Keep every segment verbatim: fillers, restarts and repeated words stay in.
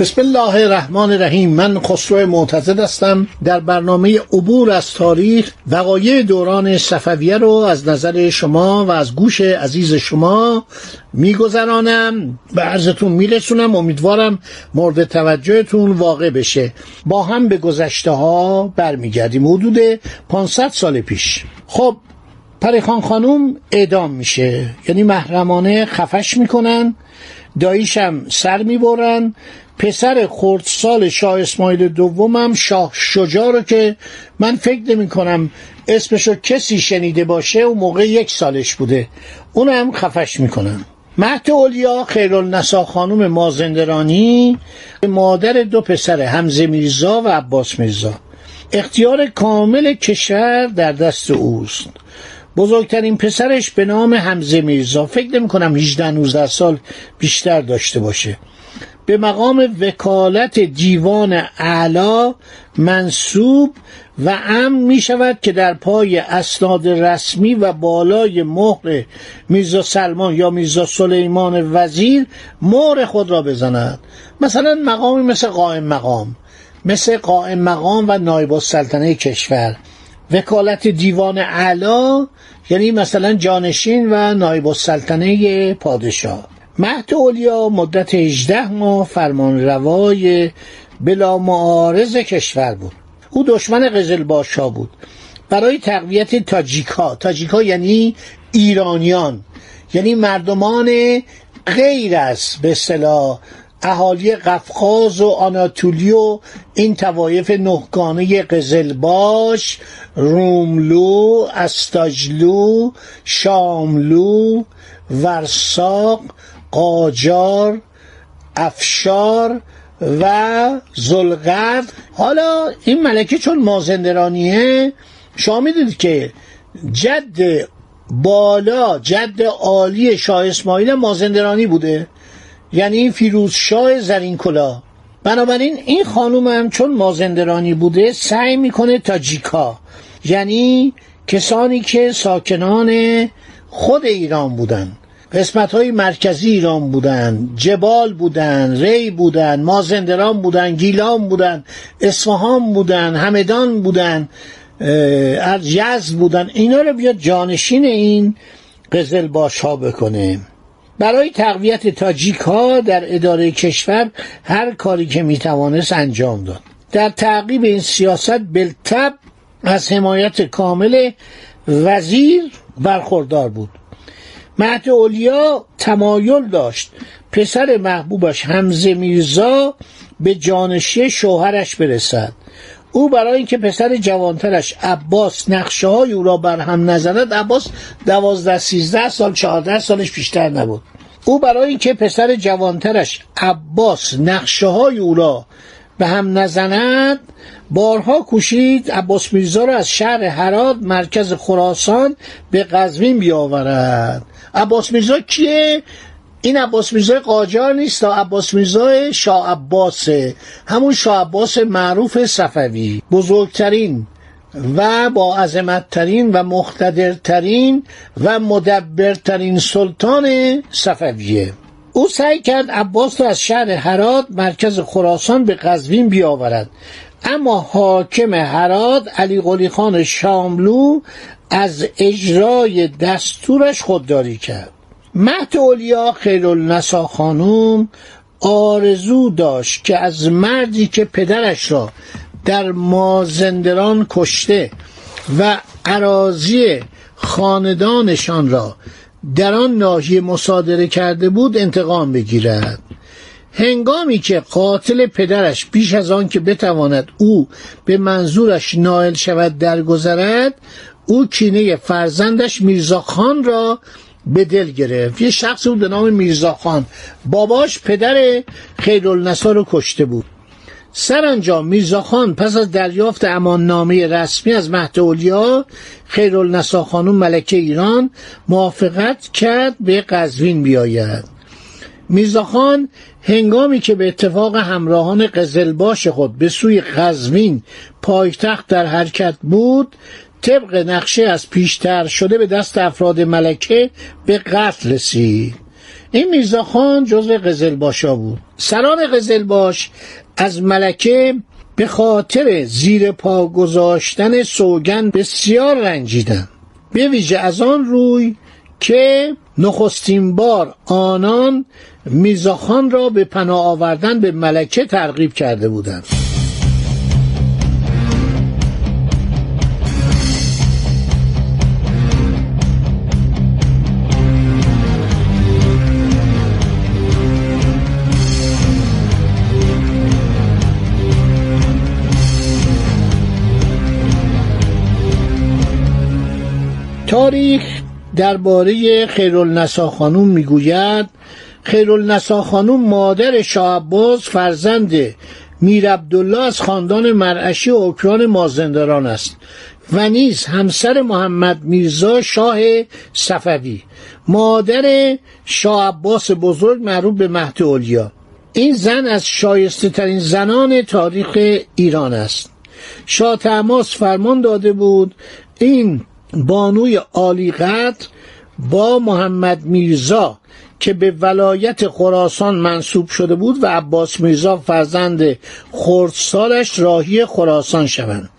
بسم الله الرحمن الرحیم. من خسرو معتضد هستم. در برنامه عبور از تاریخ وقایع دوران صفویه رو از نظر شما و از گوش عزیز شما میگذرانم، به عرضتون میرسونم. امیدوارم مورد توجهتون واقع بشه. با هم به گذشته ها برمیگردیم، حدود پانصد سال پیش. خب پریخان خانوم اعدام میشه، یعنی محرمانه خفش میکنن، داییشم سر میبرن. پسر خردسال شاه اسماعیل دوم هم شاه شجاع رو که من فکر نمی کنم اسمشو کسی شنیده باشه، اون موقع یک سالش بوده، اون هم خفش میکنن. مهدعلیا خیرالنسا خانوم مازندرانی، مادر دو پسر حمزه میرزا و عباس میرزا، اختیار کامل کشور در دست اوست. بزرگترین پسرش به نام حمزه میرزا، فکر نمی کنم هجده نوزده سال بیشتر داشته باشه، به مقام وکالت دیوان اعلی منصوب و امن می شود که در پای اسناد رسمی و بالای مهر میرزا سلمان یا میرزا سلیمان وزیر مهر خود را بزند. مثلا مقامی مثل قائم مقام مثل قائم مقام و نایب السلطنه کشور. وکالت دیوان اعلی یعنی مثلا جانشین و نایب السلطنه پادشاه. مهدعلیا مدت هجده ماه فرمان روای بلا معارض کشور بود. او دشمن قزلباش ها بود. برای تقویت تاجیک ها، تاجیک ها یعنی ایرانیان، یعنی مردمان غیر از به اصطلاح اهالی قفقاز و آناتولی و این طوایف نهگانه قزلباش، روملو، استاجلو، شاملو، ورساق، قاجار، افشار و زلغرد. حالا این ملکه چون مازندرانیه، شما میدونید که جد بالا جد عالی شاه اسماعیل مازندرانی بوده، یعنی فیروز شاه زرین کلا. بنابراین این خانوم هم چون مازندرانی بوده سعی میکنه تاجیکا، یعنی کسانی که ساکنان خود ایران بودن، قسمت های مرکزی ایران بودن، جبال بودن، ری بودن، مازندران بودن، گیلان بودن، اصفهان بودن، همدان بودن، یزد بودن، اینا رو بیاد جانشین این قزلباش ها بکنه. برای تقویت تاجیک ها در اداره کشور هر کاری که میتوانست انجام داد. در تعقیب این سیاست بلتب از حمایت کامل وزیر برخوردار بود. مهدعلیا تمایل داشت پسر محبوبش حمزه میرزا به جانشینی شوهرش برسد. او برای اینکه پسر جوانترش عباس نقشه های او را بر هم نزند، عباس دوازده سیزده سال چهارده سالش بیشتر نبود، او برای اینکه پسر جوانترش عباس نقشه های او را به هم نزند بارها کوشید عباس میرزا را از شهر هرات مرکز خراسان به قزوین بیاورد. عباس میرزا کیه؟ این عباس میرزا قاجار نیست، عباس میرزا شاه عباسه، همون شاه عباس معروف صفوی، بزرگترین و با عظمتترین و مقتدرترین و مدبرترین سلطان صفویه. او سعی کرد عباس را از شهر هرات مرکز خراسان به قزوین بیاورد، اما حاکم هرات علی قلی خان شاملو از اجرای دستورش خودداری کرد. مهدعلیا خیرالنساء خانوم آرزو داشت که از مردی که پدرش را در مازندران کشته و اراضی خاندانشان را در آن ناحیه مصادره کرده بود انتقام بگیرد. هنگامی که قاتل پدرش بیش از آن که بتواند او به منظورش نائل شود درگذرد، او کینه فرزندش میرزا خان را به دل گرفت. یه شخص بود به نام میرزا خان، باباش پدر خیرالنساء رو کشته بود. سرانجام میرزا خان پس از دریافت اماننامه رسمی از مهدعلیا خیرالنساء خانم ملکه ایران موافقت کرد به قزوین بیاید. میرزا خان هنگامی که به اتفاق همراهان قزلباش خود به سوی قزوین پایتخت در حرکت بود، طبق نقشه از پیشتر شده به دست افراد ملکه به قتل رسید. این میرزا خان جزو قزلباشا بود. سران قزلباش از ملکه به خاطر زیر پا گذاشتن سوگند بسیار رنجیدند، به ویژه از آن روی که نخستین بار آنان میرزا خان را به پناه آوردن به ملکه ترغیب کرده بودند. تاریخ درباره خیرالنساء خانوم میگوید خیرالنساء خانوم مادر شاه عباس فرزند میر عبدالله از خاندان مرعشی اوکران مازندران است و نیز همسر محمد میرزا شاه صفویه، مادر شاه عباس بزرگ معروف به مهدعلیا. این زن از شایسته ترین زنان تاریخ ایران است. شاه طهماسب فرمان داده بود این بانوی عالی قدر با محمد میرزا که به ولایت خراسان منصوب شده بود و عباس میرزا فرزند خردسالش راهی خراسان شوند.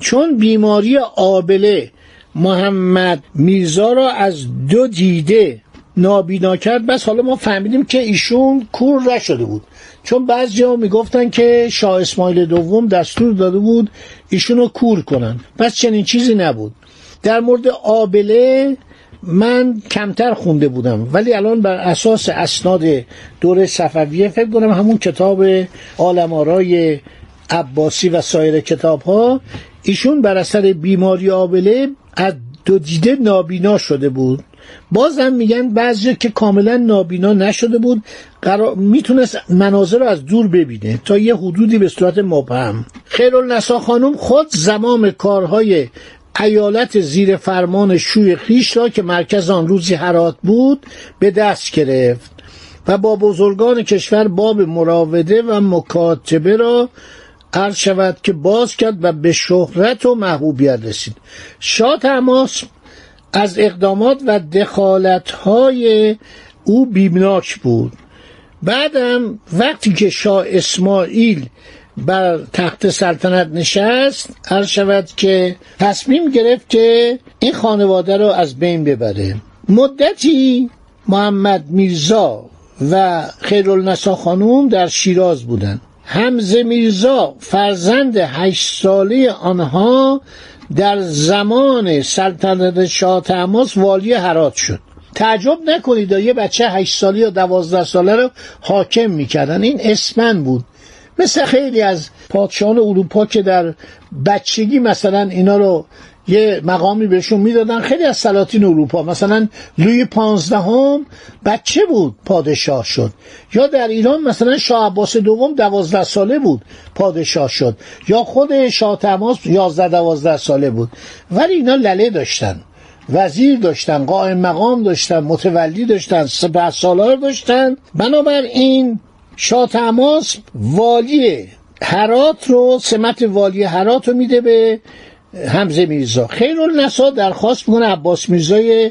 چون بیماری آبله محمد میرزا را از دو دیده نابینا کرد، بس حالا ما فهمیدیم که ایشون کور نشده بود، چون بعضی‌ها میگفتن که شاه اسماعیل دوم دستور داده بود ایشونو کور کنن، پس چنین چیزی نبود. در مورد آبله من کمتر خونده بودم، ولی الان بر اساس اسناد دوره صفویه فکر کنم همون کتاب عالم آرای عباسی و سایر کتاب ها ایشون بر اثر بیماری آبله از دو دیده نابینا شده بود. بازم میگن بعضی که کاملا نابینا نشده بود، قرار میتونست مناظر رو از دور ببینه تا یه حدودی به صورت مبهم. خیرالنساء خانم خود زمام کارهای ایالت زیر فرمان شوی خیش را که مرکز آن روزی هرات بود به دست گرفت و با بزرگان کشور باب مراوده و مکاتبه را عرض شود که باز کرد و به شهرت و محبوبیت رسید. شاه طهماسب از اقدامات و دخالت‌های او بیمناک بود. بعدم وقتی که شاه اسماعیل بر تخت سلطنت نشست، عرض شود که تصمیم گرفت که این خانواده رو از بین ببره. مدتی محمد میرزا و خیرالنساء خانوم در شیراز بودند. حمزه میرزا فرزند هشت ساله آنها در زمان سلطنت شاه طهماسب والی هرات شد. تعجب نکنید یه بچه هشت ساله یا دوازده ساله رو حاکم میکردن. این اسمن بود، مثل خیلی از پادشاهان اروپا که در بچگی مثلا اینا رو یه مقامی بهشون میدادن. خیلی از سلاطین اروپا مثلا لوی پانزدهم بچه بود پادشاه شد، یا در ایران مثلا شاه عباس دوم دوازده ساله بود پادشاه شد، یا خود شاه طهماسب یازده دوازده ساله بود. ولی اینا لله داشتن، وزیر داشتن، قائم مقام داشتن، متولی داشتن، سپهسالار داشتن. بنابراین شاه طهماسب والی هرات رو، سمت والی هرات رو میده به حمزه میرزا. خیرالنساء درخواست میکنه عباس میرزای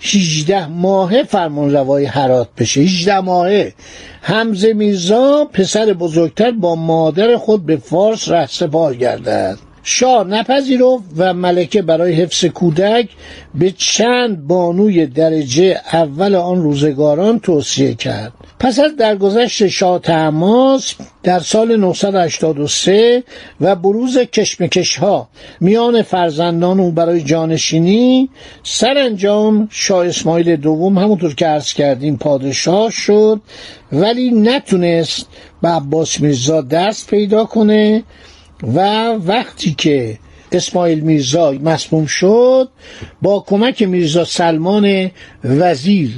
هجده ماهه فرمانروای هرات بشه. هجده ماهه حمزه میرزا پسر بزرگتر با مادر خود به فارس رهسپار گردد. شاه نپذیرفت و ملکه برای حفظ کودک به چند بانوی درجه اول آن روزگاران توصیه کرد. پس از درگذشت شاه طهماسب در سال نهصد و هشتاد و سه و بروز کشمکش‌ها میان فرزندان او برای جانشینی، سرانجام شاه اسماعیل دوم همونطور که عرض کردیم پادشاه شد، ولی نتونست به عباس میرزا دست پیدا کنه و وقتی که اسماعیل میرزا مسموم شد، با کمک میرزا سلمان وزیر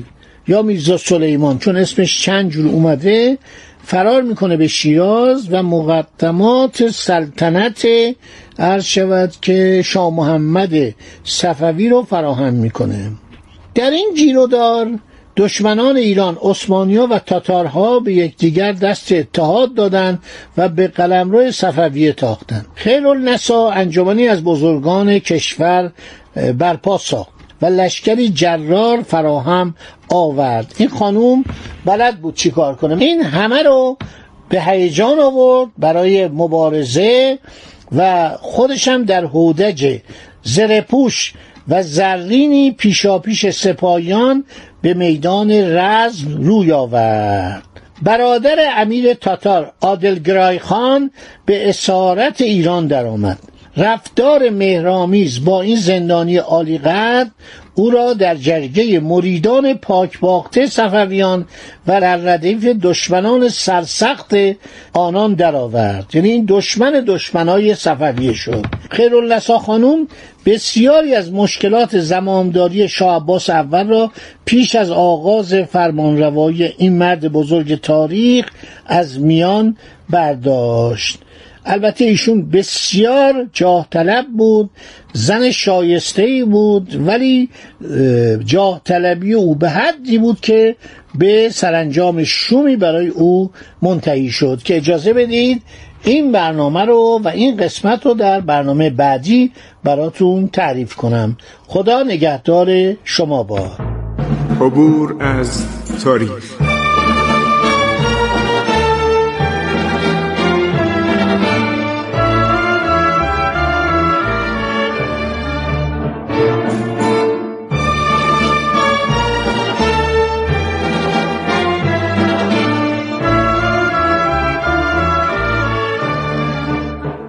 یا میرزا سلیمان، چون اسمش چند جور اومده، فرار میکنه به شیراز و مقدمات سلطنت عرض شود که شاه محمد صفوی رو فراهم میکنه. در این گیرودار دشمنان ایران، عثمانی‌ها و تاتارها، به یکدیگر دست اتحاد دادند و به قلمرو صفویه تاختند. خیرالنساء انجمنی از بزرگان کشور برپا ساخت و لشکری جرار فراهم آورد. این خانوم بلد بود چی کار کنه، این همه رو به هیجان آورد برای مبارزه و خودش هم در هودج زره‌پوش و زرینی پیشاپیش سپاهیان به میدان رزم روی آورد. برادر امیر تاتار عادل گرای خان به اسارت ایران درآمد. رفتار مهرامیز با این زندانی عالیقدر او را در جرگه مریدان پاکباخته صفویان و در ردیف دشمنان سرسخت آنان درآورد. یعنی این دشمن دشمنای صفویه شد. خیرالنساء خانوم بسیاری از مشکلات زمامداری شاه عباس اول را پیش از آغاز فرمانروایی این مرد بزرگ تاریخ از میان برداشت. البته ایشون بسیار جاه طلب بود، زن شایسته‌ای بود، ولی جاه طلبی او به حدی بود که به سرانجام شومی برای او منتهی شد که اجازه بدید این برنامه رو و این قسمت رو در برنامه بعدی براتون تعریف کنم. خدا نگهدار شما. با عبور از تاریخ